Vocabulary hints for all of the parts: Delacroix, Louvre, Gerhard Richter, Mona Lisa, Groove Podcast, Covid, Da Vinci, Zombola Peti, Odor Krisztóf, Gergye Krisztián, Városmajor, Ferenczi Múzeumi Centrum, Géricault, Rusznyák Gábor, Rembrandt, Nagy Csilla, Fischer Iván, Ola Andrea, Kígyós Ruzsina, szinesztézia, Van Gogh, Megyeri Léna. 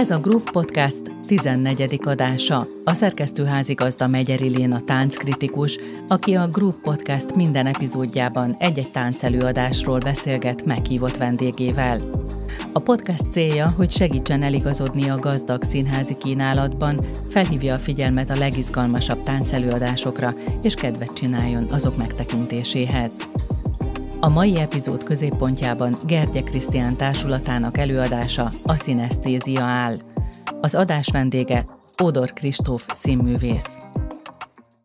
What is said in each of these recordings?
Ez a Groove Podcast 14. adása. A szerkesztőházigazda Megyeri Léna tánckritikus, aki a Groove Podcast minden epizódjában egy-egy táncelőadásról beszélget meghívott vendégével. A podcast célja, hogy segítsen eligazodni a gazdag színházi kínálatban, felhívja a figyelmet a legizgalmasabb táncelőadásokra, és kedvet csináljon azok megtekintéséhez. A mai epizód középpontjában Gergye Krisztián társulatának előadása, a szinesztézia áll. Az adás vendége Odor Krisztóf színművész.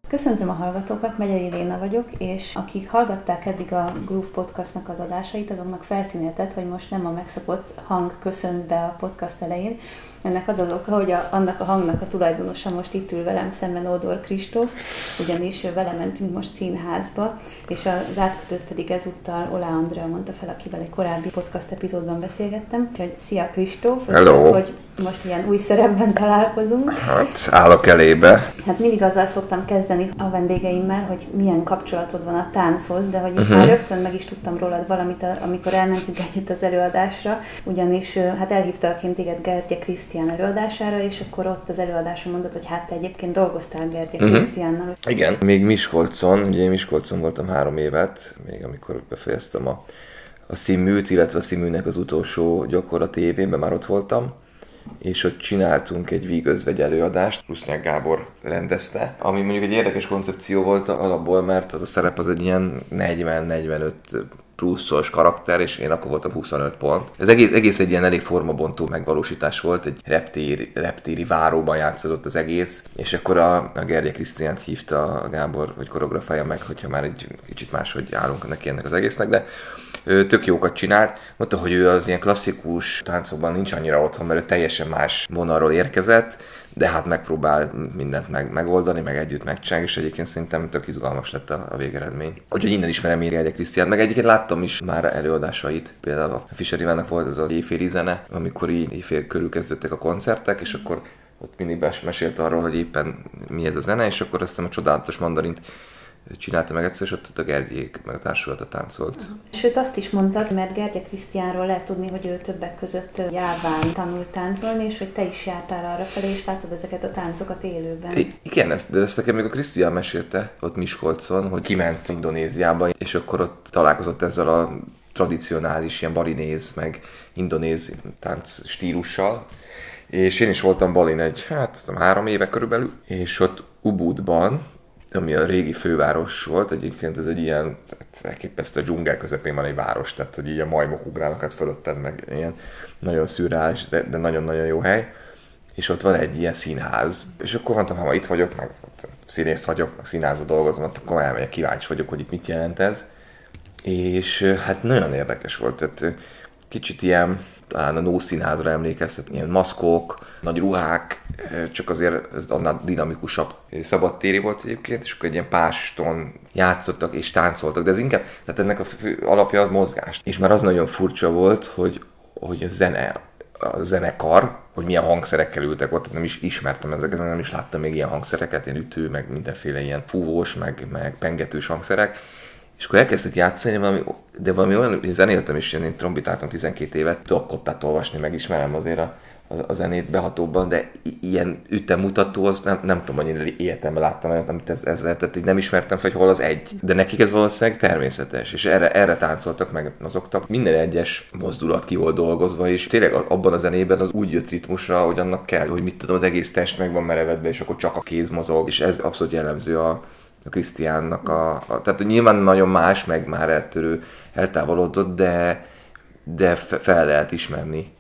Köszöntöm a hallgatókat, Megyeri Léna vagyok, és akik hallgatták eddig a Groove Podcastnak az adásait, azoknak feltűnhetett, hogy most nem a megszokott hang köszönt be a podcast elején. Ennek az az oka, hogy annak a hangnak a tulajdonosa most itt ül velem szemben, Odor Krisztóf, ugyanis vele mentünk most színházba, és az átkötőt pedig ezúttal Ola Andrea mondta fel, akivel egy korábbi podcast epizódban beszélgettem. Úgyhogy szia Krisztóf! Hello! Hogy most ilyen új szerepben találkozunk. Hát, állok elébe. Hát mindig azzal szoktam kezdeni a vendégeimmel, hogy milyen kapcsolatod van a tánchoz, de hogy már rögtön meg is tudtam rólad valamit, amikor elmentünk együtt az előadásra, ugyanis hát elhívtalként téged Gergye Krisztián előadására, és akkor ott az előadáson mondod, hogy hát te egyébként dolgoztál Gergye Krisztiánnal. Igen, még Miskolcon, ugye én Miskolcon voltam 3 évet, még amikor befejeztem a színműt, illetve a színműnek az utolsó gyakorlati évében már ott voltam, és ott csináltunk egy vígözvegy előadást, Rusznyák Gábor rendezte, ami mondjuk egy érdekes koncepció volt alapból, mert az a szerep az egy ilyen 40-45 pluszos karakter, és én akkor voltam 25 pont. Ez egész egy ilyen elég formabontó megvalósítás volt, egy reptéri váróban játszódott az egész, és akkor a Gergye Krisztiánt hívta a Gábor, hogy koreografálja meg, hogyha már egy kicsit máshogy állunk neki ennek az egésznek, de tök jókat csinált. Mondta, hogy ő az ilyen klasszikus táncokban nincs annyira otthon, mert ő teljesen más vonalról érkezett, de hát megpróbál mindent megoldani, meg együtt megcsinálni, és egyébként szerintem tök izgalmas lett a végeredmény. Úgyhogy innen ismerem Gergye Krisztiánt, meg egyébként láttam is már előadásait, például a Fischer Ivánnak volt az éjféli zene, amikor így éjfél körül kezdődtek a koncertek, és akkor ott mindig mesélt arról, hogy éppen mi ez a zene, és akkor aztán a csodálatos mandarint csinálta meg egyszer, és ott a Gergyék meg a társulata táncolt. Sőt, azt is mondtad, mert Gergye Krisztiánról lehet tudni, hogy ő többek között járván tanult táncolni, és hogy te is jártál arrafelé, és láttad ezeket a táncokat élőben. Igen, ezt nekem még a Krisztián mesélte ott Miskolcon, hogy kiment Indonéziába, és akkor ott találkozott ezzel a tradicionális, ilyen balinéz, meg indonéz tánc stílussal. És én is voltam balin egy, 3 éve körülbelül, és ott Ubudban, ami a régi főváros volt, egyébként ez egy ilyen, elképesztő a dzsungel közepén van egy város, tehát hogy így a majmok ugrálnak át fölötted, meg ilyen nagyon szürreális, de nagyon-nagyon jó hely, és ott van egy ilyen színház, és akkor mondtam, ha itt vagyok, meg színész vagyok, meg színházba dolgozom, akkor elmegyek, kíváncsi vagyok, hogy itt mit jelent ez, és hát nagyon érdekes volt, tehát kicsit ilyen, talán a nószínházra emlékeztet, ilyen maszkok, nagy ruhák, csak azért ez annál dinamikusabb szabadtéri volt egyébként, és akkor egy ilyen páston játszottak és táncoltak, de ez inkább, tehát ennek a fő alapja az mozgás. És már az nagyon furcsa volt, hogy a zenekar, hogy milyen hangszerekkel ültek ott, nem is ismertem ezeket, nem is láttam még ilyen hangszereket, ilyen ütő, meg mindenféle ilyen fúvós, meg pengetős hangszerek. És akkor elkezdett játszani, de valami olyan, én zenéltem is, én trombitáltam 12 évet, tudok kottát olvasni, megismerem azért a zenét behatóbban, de ilyen ütemmutató, az nem tudom, annyira életemben láttam, amit ez lehetett, így nem ismertem fel, hogy hol az egy. De nekik ez valószínűleg természetes, és erre táncoltak meg azoknak. Minden egyes mozdulat ki volt dolgozva, és tényleg abban a zenében az úgy jött ritmusra, hogy annak kell, hogy mit tudom, az egész test meg van merevedve, és akkor csak a kéz mozog, és ez abszolút jellemző a Krisztiánnak, tehát nyilván nagyon más, meg már eltávolodott, de fel lehet ismerni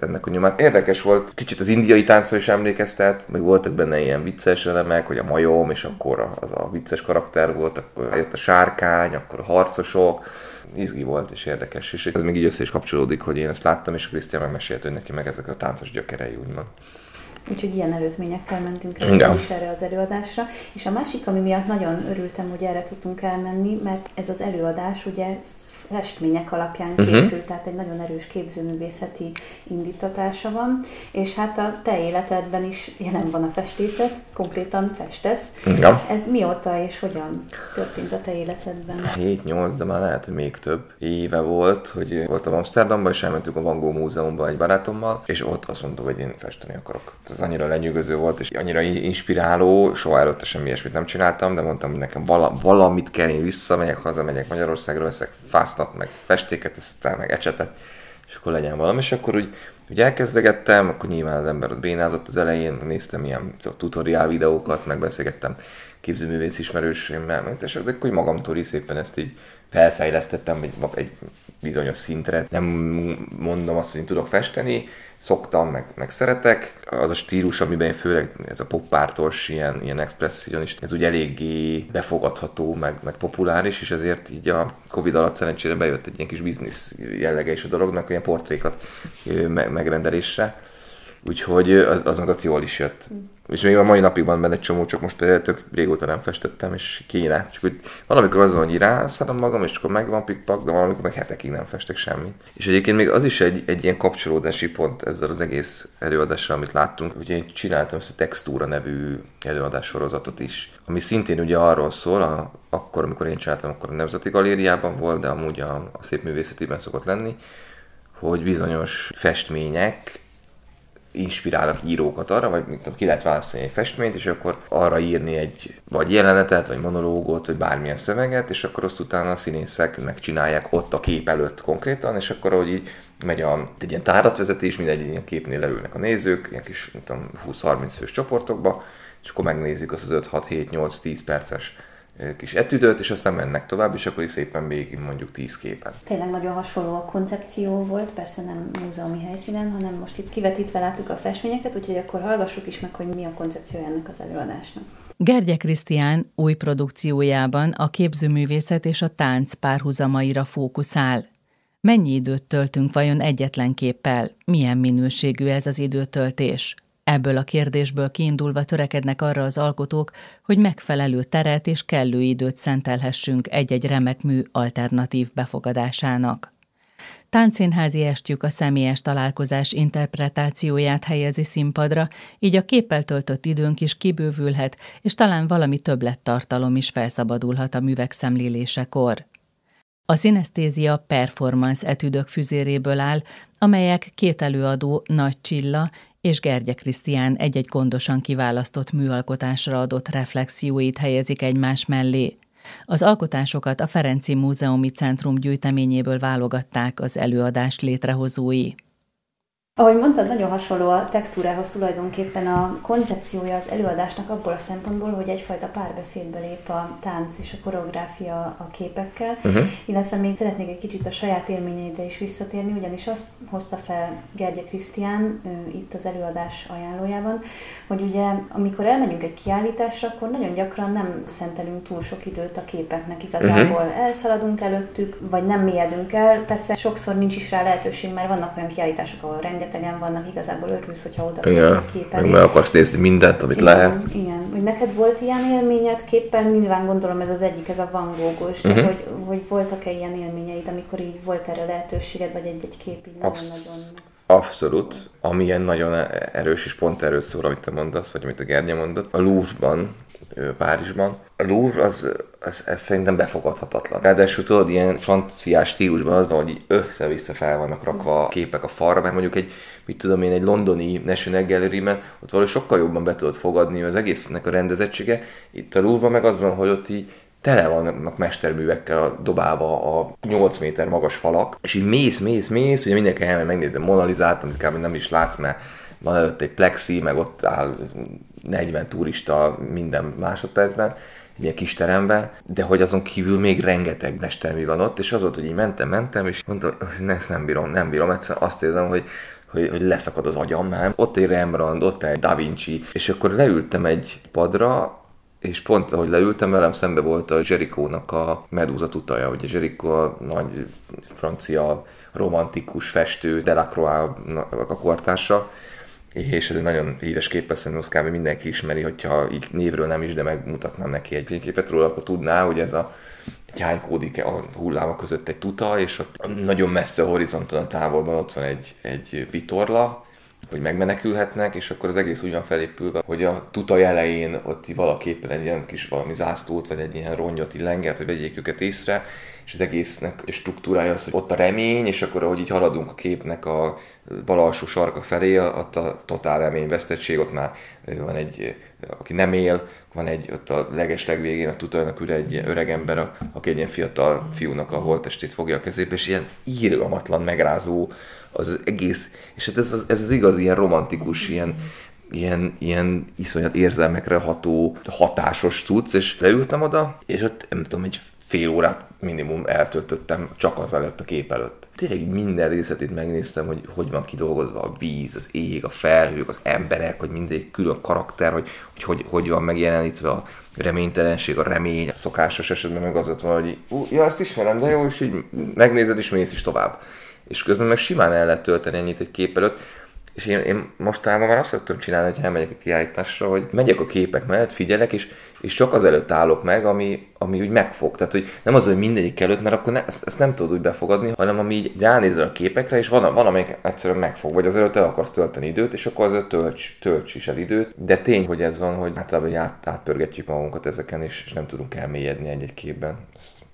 ennek a nyomát. Érdekes volt, kicsit az indiai táncra is emlékeztet, meg voltak benne ilyen vicces elemek, hogy a majom, és akkor az a vicces karakter volt, akkor jött a sárkány, akkor a harcosok, izgi volt és érdekes, és ez még így össze is kapcsolódik, hogy én ezt láttam, és Krisztián megmesélt, hogy neki meg ezek a táncos gyökerei, úgymond. Úgyhogy ilyen előzményekkel mentünk rá is erre az előadásra. És a másik, ami miatt nagyon örültem, hogy erre tudtunk elmenni, mert ez az előadás ugye festmények alapján készült, tehát egy nagyon erős képzőművészeti indítatása van, és hát a te életedben is jelen van a festészet, konkrétan festesz. Ja. Ez mióta és hogyan történt a te életedben? 7-8, de már lehet, hogy még több éve volt, hogy voltam Amsterdamban, és elmentünk a Van Gogh Múzeumban egy barátommal, és ott azt mondtam, hogy én festeni akarok. Ez annyira lenyűgöző volt, és annyira inspiráló, soha előtte semmi ilyesmit nem csináltam, de mondtam, hogy nekem valamit kell, én visszamegyek, hazamegyek Magyarországra, veszek fásznat, meg festéket, aztán meg ecsetet, és akkor legyen valami, és akkor úgy elkezdegettem, akkor nyilván az ember ott bénázott az elején, néztem ilyen tutoriál videókat, megbeszélgettem képzőművész ismerősömmel, és akkor magamtól szépen ezt így felfejlesztettem egy bizonyos szintre. Nem mondom azt, hogy én tudok festeni, szoktam, meg szeretek. Az a stílus, amiben én főleg ez a pop-artos, ilyen expressionist, ez úgy eléggé befogadható, meg populáris, és ezért így a Covid alatt szerencsére bejött egy ilyen kis biznisz jellege is a dolognak, ilyen portrékat megrendelésre. Úgyhogy az meg ott jól is jött. És még a mai napig van benne egy csomó, csak most például tök régóta nem festettem, és kéne. Csak úgy valamikor azon, hogy rászállom magam, és akkor megvan pikpak, de valamikor meg hetekig nem festek semmit. És egyébként még az is egy ilyen kapcsolódási pont ezzel az egész előadással, amit láttunk. Ugye én csináltam ezt a Textúra nevű előadássorozatot is, ami szintén ugye arról szól, akkor, amikor én csináltam, akkor a Nemzeti Galériában volt, de amúgy a Szépművészetiben szokott lenni, hogy bizonyos festmények inspirálnak írókat arra, vagy mit tudom, ki lehet választani egy festményt, és akkor arra írni egy vagy jelenetet, vagy monológot, vagy bármilyen szöveget, és akkor azt utána a színészek megcsinálják ott a kép előtt konkrétan, és akkor ahogy így megy egy ilyen táratvezetés, mindegy ilyen képnél leülnek a nézők, ilyen kis 20-30 fős csoportokba, és akkor megnézzük azt az 5-6-7-8-10 perces kis etüdöt, és aztán mennek tovább, és akkor is szépen végig mondjuk 10 képen. Tényleg nagyon hasonló a koncepció volt, persze nem múzeumi helyszínen, hanem most itt kivetítve láttuk a festményeket, úgyhogy akkor hallgassuk is meg, hogy mi a koncepció ennek az előadásnak. Gergye Krisztián új produkciójában a képzőművészet és a tánc párhuzamaira fókuszál. Mennyi időt töltünk vajon egyetlen képpel? Milyen minőségű ez az időtöltés? Ebből a kérdésből kiindulva törekednek arra az alkotók, hogy megfelelő teret és kellő időt szentelhessünk egy-egy remek mű alternatív befogadásának. Táncszínházi estjük a személyes találkozás interpretációját helyezi színpadra, így a képpel töltött időnk is kibővülhet, és talán valami többlettartalom is felszabadulhat a művek szemlélésekor. A szinesztézia performance etüdök füzéréből áll, amelyek két előadó, Nagy Csilla és Gergye Krisztián egy-egy gondosan kiválasztott műalkotásra adott reflexióit helyezik egymás mellé. Az alkotásokat a Ferenczi Múzeumi Centrum gyűjteményéből válogatták az előadás létrehozói. Ahogy mondtad, nagyon hasonló a Textúrához tulajdonképpen a koncepciója az előadásnak abból a szempontból, hogy egyfajta párbeszédbe lép a tánc és a koreográfia a képekkel, illetve még szeretnék egy kicsit a saját élményeidre is visszatérni, ugyanis azt hozta fel Gergye Krisztián itt az előadás ajánlójában, hogy ugye amikor elmegyünk egy kiállításra, akkor nagyon gyakran nem szentelünk túl sok időt a képeknek, igazából elszaladunk előttük, vagy nem mélyedünk el, persze sokszor nincs is rá lehetőség, mert vannak olyan kiállítások, ahol rengetegen vannak, igazából örülsz, hogyha odafogsz a kép elé. Meg meg akarsz nézni mindent, amit lehet. Igen, hogy neked volt ilyen élményed képpen, nyilván gondolom ez az egyik, ez a Van Gogh-os, de hogy voltak-e ilyen élményeid, amikor így volt erre lehetőséged, vagy egy-egy kép így nagyon-nagyon... Abszolút. Ami ilyen nagyon erős, és pont erről szól, amit te mondasz, vagy amit a Gergye mondott, a Louvre-ban, Párizsban. A Louvre az szerintem befogadhatatlan. Ráadásul tudod, ilyen franciás stílusban az van, hogy össze-vissza fel vannak rakva a képek a falra, mert mondjuk egy londoni National Gallery-ben ott valahogy sokkal jobban be tudod fogadni az egésznek a rendezettsége. Itt a Louvre-ban meg az van, hogy ott így tele vannak mesterművekkel a dobálva a 8 méter magas falak, és így mész, ugye mindenki elmegy megnézni a Mona Lisát, amit kb. Nem is látsz, mert van előtt egy plexi, meg ott áll 40 turista minden másodpercben, egy ilyen kis teremben, de hogy azon kívül még rengeteg mestermű van ott, és az volt, hogy így mentem, és mondtam, hogy nem bírom, egyszerűen azt érzem, hogy leszakad az agyam már. Ott egy Rembrandt, ott egy Da Vinci, és akkor leültem egy padra, és pont ahogy leültem, velem szembe volt a Géricaultnak a Medúza tutaja, ugye Géricault nagy francia romantikus festő, Delacroix-nak a kortársa, és ez egy nagyon híres kép, szerintem azt kb. Mindenki ismeri, hogyha így névről nem is, de megmutatnám neki egy fényképet róla, akkor tudná, hogy ez a hánykódik a hulláma között egy tuta, és ott nagyon messze a horizonton, a távolban ott van egy vitorla, hogy megmenekülhetnek, és akkor az egész úgy van felépülve, hogy a tuta elején ott valaképpen egy ilyen kis valami zászlót, vagy egy ilyen rongyot lenget, hogy vegyék őket észre, és az egésznek a struktúrája az, hogy ott a remény, és akkor ahogy így haladunk a képnek a bal alsó sarka felé, ott a totál reményvesztettség, ott már van egy, aki nem él, van egy, ott a legeslegvégén a tutajnak ül egy öreg ember, aki egy ilyen fiatal fiúnak a holttestét fogja a kezébe, és ilyen irgalmatlan, megrázó az egész, és hát ez az igaz, ilyen romantikus, ilyen iszonyat érzelmekre ható, hatásos cucc, és leültem oda, és ott nem tudom, egy fél órát minimum eltöltöttem csak az előtt, a kép előtt. Tényleg minden részletét megnéztem, hogy van kidolgozva a víz, az ég, a felhők, az emberek, hogy mindegy külön karakter, hogy van megjelenítve a reménytelenség, a remény. A szokásos esetben meg az ott van, hogy ja, ezt ismerem, de jó, és így megnézed, és mész is tovább. És közben meg simán el lehet tölteni ennyit egy kép előtt, és én mostában már azt szoktam csinálni, hogy elmegyek a kiállításra, hogy megyek a képek mellett, figyelek, és csak az előtt állok meg, ami úgy megfog. Tehát, hogy nem az, hogy mindegyik előtt, mert akkor ezt nem tudod úgy befogadni, hanem ami így ránézel a képekre, és van amelyik egyszerűen megfog, vagy az előtt el akarsz tölteni időt, és akkor azért tölts is el időt. De tény, hogy ez van, hogy általában átpörgetjük magunkat ezeken, és nem tudunk elmélyedni egy-egy képben.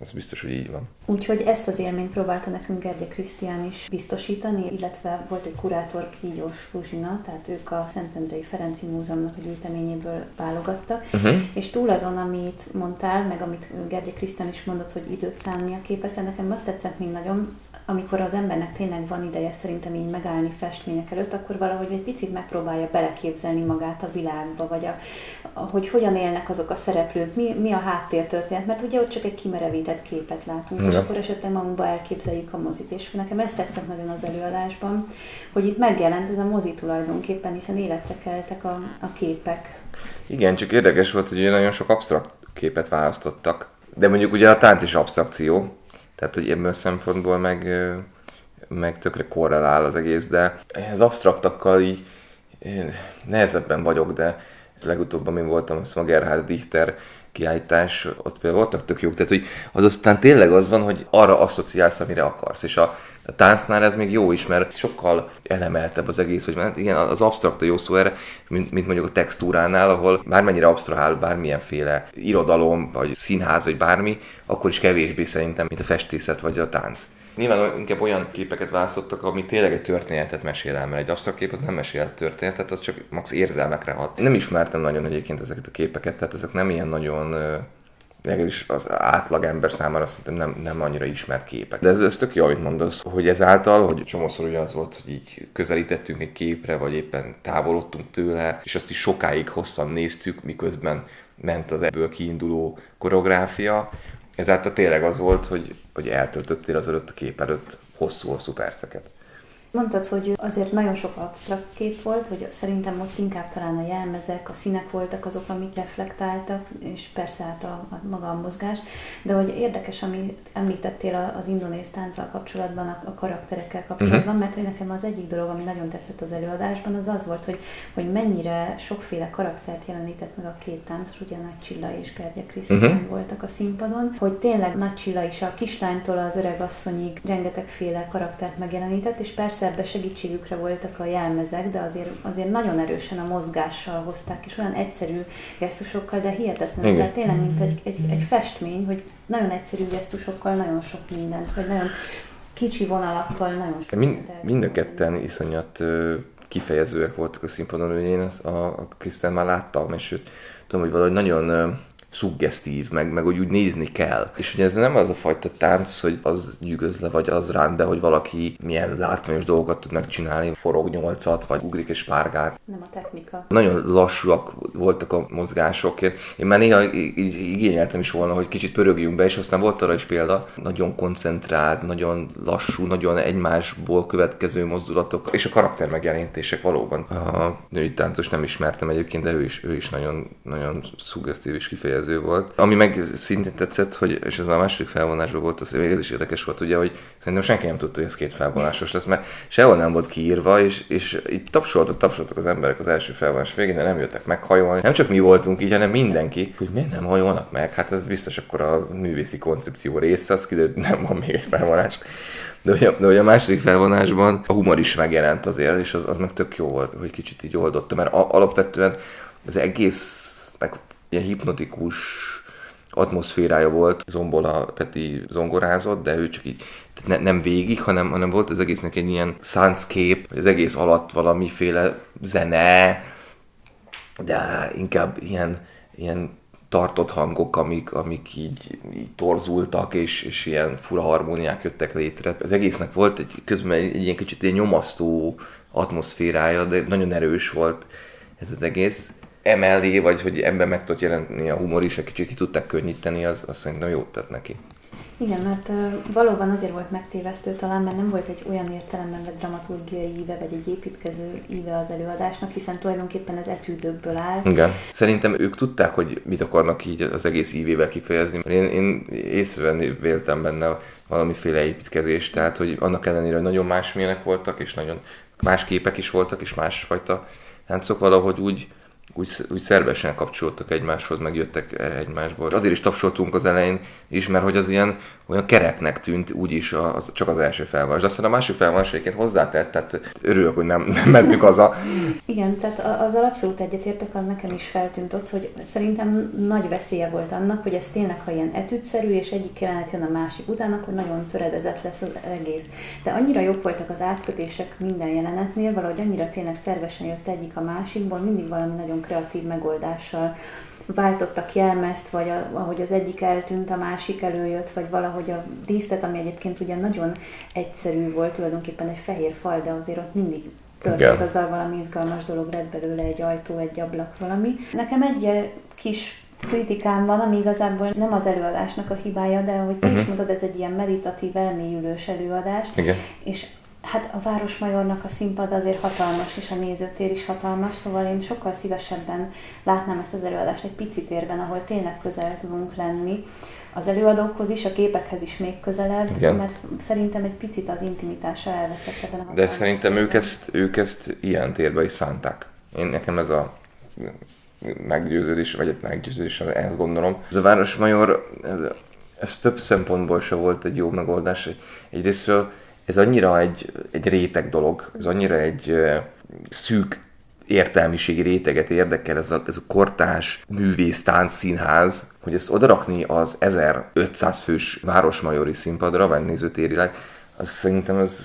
Ez biztos, hogy így van. Úgyhogy ezt az élményt próbálta nekünk Gergye Krisztián is biztosítani, illetve volt egy kurátor, Kígyós Ruzsina, tehát ők a Szentendrei Ferenczi Múzeumnak a gyűjteményéből válogattak, és túl azon, amit mondtál, meg amit Gergye Krisztián is mondott, hogy időt szánni a képekre, nekem azt tetszett még nagyon, amikor az embernek tényleg van ideje szerintem így megállni festmények előtt, akkor valahogy egy picit megpróbálja beleképzelni magát a világba, vagy hogy hogyan élnek azok a szereplők, mi a háttértörténet, mert ugye ott csak egy kimerevített képet látunk, és akkor esetleg magunkba elképzeljük a mozit. És nekem ezt tetszett nagyon az előadásban, hogy itt megjelent ez a mozi tulajdonképpen, hiszen életre keltek a képek. Igen, csak érdekes volt, hogy nagyon sok absztrakt képet választottak, de mondjuk ugye a tánc is absztrakció. Tehát, hogy ebből szempontból meg tökre korrelál az egész, de az absztraktakkal így nehezebben vagyok, de legutóbb, amin voltam, azt a Gerhard Richter kiállítás, ott például voltak tök jók, tehát, hogy az aztán tényleg az van, hogy arra asszociálsz, amire akarsz, és a táncnál ez még jó is, mert sokkal elemeltebb az egész, vagy igen, az absztrakt a jó szó erre, mint mondjuk a textúránál, ahol bármennyire absztrahál bármilyenféle irodalom, vagy színház, vagy bármi, akkor is kevésbé szerintem, mint a festészet, vagy a tánc. Nyilván inkább olyan képeket választottak, ami tényleg egy történetet mesél el, mert egy absztrakt kép az nem mesél történetet, az csak max érzelmekre hat. Én nem ismertem nagyon egyébként ezeket a képeket, tehát ezek nem ilyen nagyon... Legalábbis az átlag ember számára nem annyira ismert képek. De ez tök jó, amit mondasz, hogy ezáltal, hogy csomószor ugyanaz volt, hogy így közelítettünk egy képre, vagy éppen távolodtunk tőle, és azt is sokáig hosszan néztük, miközben ment az ebből kiinduló koreográfia. Ezáltal tényleg az volt, hogy eltöltöttél az előtt a kép előtt hosszú-hosszú perceket. Mondtad, hogy azért nagyon sok absztrakt kép volt, hogy szerintem ott inkább talán a jelmezek, a színek voltak azok, amik reflektáltak, és persze hát maga a mozgás, de hogy érdekes, amit említettél az indonéz tánccal kapcsolatban, a karakterekkel kapcsolatban, mert nekem az egyik dolog, ami nagyon tetszett az előadásban, az volt, hogy mennyire sokféle karaktert jelenített meg a két táncos, ugye Nagy Csilla és Gergye Krisztián voltak a színpadon, hogy tényleg Nagy Csilla is a kislánytól az öreg asszonyig rengetegféle karaktert megjelenített, és persze ebben segítségükre voltak a jelmezek, de azért nagyon erősen a mozgással hozták, és olyan egyszerű gesztusokkal, de hihetetlen. Tehát tényleg, mint egy festmény, hogy nagyon egyszerű gesztusokkal nagyon sok mindent, vagy nagyon kicsi vonalakkal nagyon sok mindent. Mind a ketten iszonyat kifejezőek voltak a színpadon, hogy én a Krisztián már láttam, és sőt, tudom, hogy valahogy nagyon szuggesztív, meg úgy nézni kell. És ugye ez nem az a fajta tánc, hogy az nyűgöz le, vagy az ránt be, hogy valaki milyen látványos dolgokat tud megcsinálni, forog 8-at, vagy ugrik és párgát. Nem a technika. Nagyon lassúak voltak a mozgások. Én már néha igényeltem is volna, hogy kicsit pörögjünk be, és aztán volt arra is példa. Nagyon koncentrált, nagyon lassú, nagyon egymásból következő mozdulatok, és a karakter megjelenítések valóban. A női táncos nem ismertem egyébként, de ő is nagyon, nagyon szuggesztív és kifejező következő volt. Ami meg szintén tetszett, hogy, és az már a második felvonásban volt, az még ez is érdekes volt, ugye, hogy szerintem senki nem tudta, hogy ez két felvonásos lesz, mert sehol nem volt kiírva, és így tapsoltak az emberek az első felvonás végén, de nem jöttek meghajolni. Nem csak mi voltunk így, hanem mindenki, hogy miért nem hajolnak meg, hát ez biztos akkor a művészi koncepció része, az kiderült, nem van még egy felvonás. De ugye a második felvonásban a humor is megjelent azért, és az meg tök jó volt, hogy kicsit így oldotta, mert alapvetően az egésznek ilyen hipnotikus atmoszférája volt. Zombola Peti zongorázott, de ő csak így nem végig, hanem volt az egésznek egy ilyen soundscape, az egész alatt valamiféle zene, de inkább ilyen tartott hangok, amik így torzultak, és ilyen fura harmóniák jöttek létre. Az egésznek volt közben egy ilyen kicsit ilyen nyomasztó atmoszférája, de nagyon erős volt ez az egész. Emellé, vagy hogy ebben meg tudott jelentni a humor is, egy kicsit ki tudták könnyíteni, az szerintem jót tett neki. Igen, mert valóban azért volt megtévesztő talán, mert nem volt egy olyan értelemben vett dramaturgiai íve, vagy egy építkező íve az előadásnak, hiszen tulajdonképpen ez etűdökből áll. Igen. Szerintem ők tudták, hogy mit akarnak így az egész ívével kifejezni. Én észrevenni véltem benne valamiféle építkezést, tehát hogy annak ellenére, hogy nagyon másmilyenek voltak, és nagyon más képek is voltak, és másfajta táncok valahogy úgy szervesen kapcsoltak egymáshoz, meg jöttek egymásból. Azért is tapsoltunk az elején is, mert hogy az ilyen olyan kereknek tűnt úgyis csak az első felvonás. De aztán a másik felvonás egyébként hozzátett, tehát örülök, hogy nem mentünk haza. Igen, tehát azzal abszolút egyetértek, az nekem is feltűnt ott, hogy szerintem nagy veszélye volt annak, hogy ez tényleg, ha ilyen etüdszerű, és egyik jelenet jön a másik után, akkor nagyon töredezett lesz az egész. De annyira jók voltak az átkötések minden jelenetnél, valahogy annyira tényleg szervesen jött egyik a másikból, mindig valami nagyon kreatív megoldással váltottak jelmezt, vagy ahogy az egyik eltűnt, a másik előjött, vagy valahogy a díszlet, ami egyébként ugye nagyon egyszerű volt, tulajdonképpen egy fehér fal, de azért ott mindig történt azzal valami izgalmas dolog, lett belőle egy ajtó, egy ablak, valami. Nekem egy kis kritikám van, ami igazából nem az előadásnak a hibája, de ahogy te is mondod, ez egy ilyen meditatív, elmélyülős előadás, és hát a Városmajornak a színpad azért hatalmas, és a nézőtér is hatalmas, szóval én sokkal szívesebben látnám ezt az előadást egy pici térben, ahol tényleg közel tudunk lenni. Az előadókhoz is, a képekhez is még közelebb, igen, mert szerintem egy picit az intimitása elveszett ebben a hatalmas. De szerintem ők ezt ilyen térbe is szánták. Nekem ez a meggyőződés, vagy egy meggyőződés, ezt gondolom. Ez a Városmajor, ez több szempontból se volt egy jó megoldás. Egyrésztről ez annyira egy réteg dolog, ez annyira egy szűk értelmiségi réteget érdekel, ez a kortárs művész táncszínház, hogy ezt odarakni az 1500 fős városmajori színpadra, vagy nézőtérileg, az szerintem ez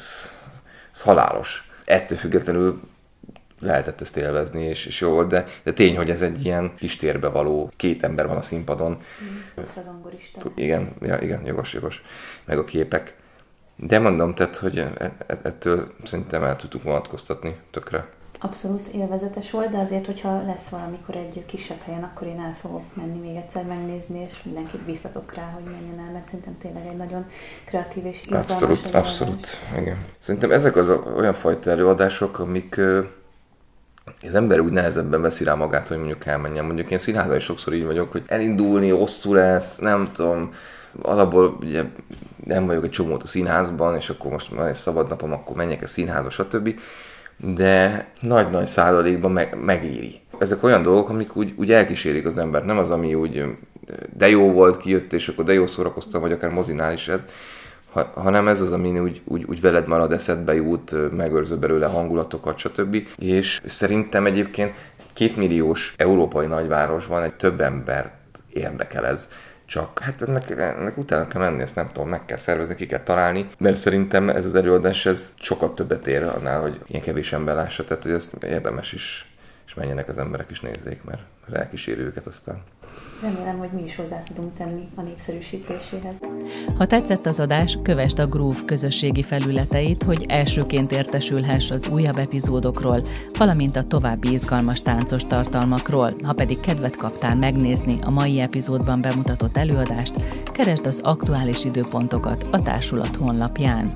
halálos. Ettől függetlenül lehetett ezt élvezni, és jó volt, de tény, hogy ez egy ilyen kis térbe való, két ember van a színpadon. Plusz a zongorista. Igen, ja, igen, jogos. Meg a képek. De mondom, tehát, hogy ettől szerintem el tudtuk vonatkoztatni tökre. Abszolút élvezetes volt, de azért, hogyha lesz valamikor egy kisebb helyen, akkor én el fogok menni még egyszer megnézni, és mindenkit biztatok rá, hogy menjen el, mert szerintem tényleg egy nagyon kreatív és izgalmas előadás. Abszolút, igen. Szerintem ezek az olyan fajta előadások, amik az ember úgy nehezebben veszi rá magát, hogy mondjuk elmenjen. Mondjuk én színházban is sokszor így vagyok, hogy elindulni, hosszú lesz, nem tudom, alapból ugye nem vagyok egy csomót a színházban, és akkor most van egy szabad napom, akkor menjek a színházba, stb. De nagy-nagy százalékban megéri. Ezek olyan dolgok, amik úgy elkísérik az embert. Nem az, ami úgy de jó volt, kijött, és akkor de jó szórakoztam, vagy akár mozinál is ez, hanem ez az, ami úgy veled marad, eszedbe jut, megőrző belőle hangulatokat, stb. És szerintem egyébként 2 milliós európai nagyvárosban egy több embert érdekel ez. Csak hát ennek utána kell menni, ezt nem tudom, meg kell szervezni, ki kell találni, mert szerintem ez az előadás ez sokat többet ér annál, hogy ilyen kevés ember lássa, tehát hogy ezt érdemes is, és menjenek az emberek is nézzék, mert elkíséri őket aztán. Remélem, hogy mi is hozzá tudunk tenni a népszerűsítéséhez. Ha tetszett az adás, kövesd a Groove közösségi felületeit, hogy elsőként értesülhess az újabb epizódokról, valamint a további izgalmas táncos tartalmakról. Ha pedig kedvet kaptál megnézni a mai epizódban bemutatott előadást, keresd az aktuális időpontokat a társulat honlapján.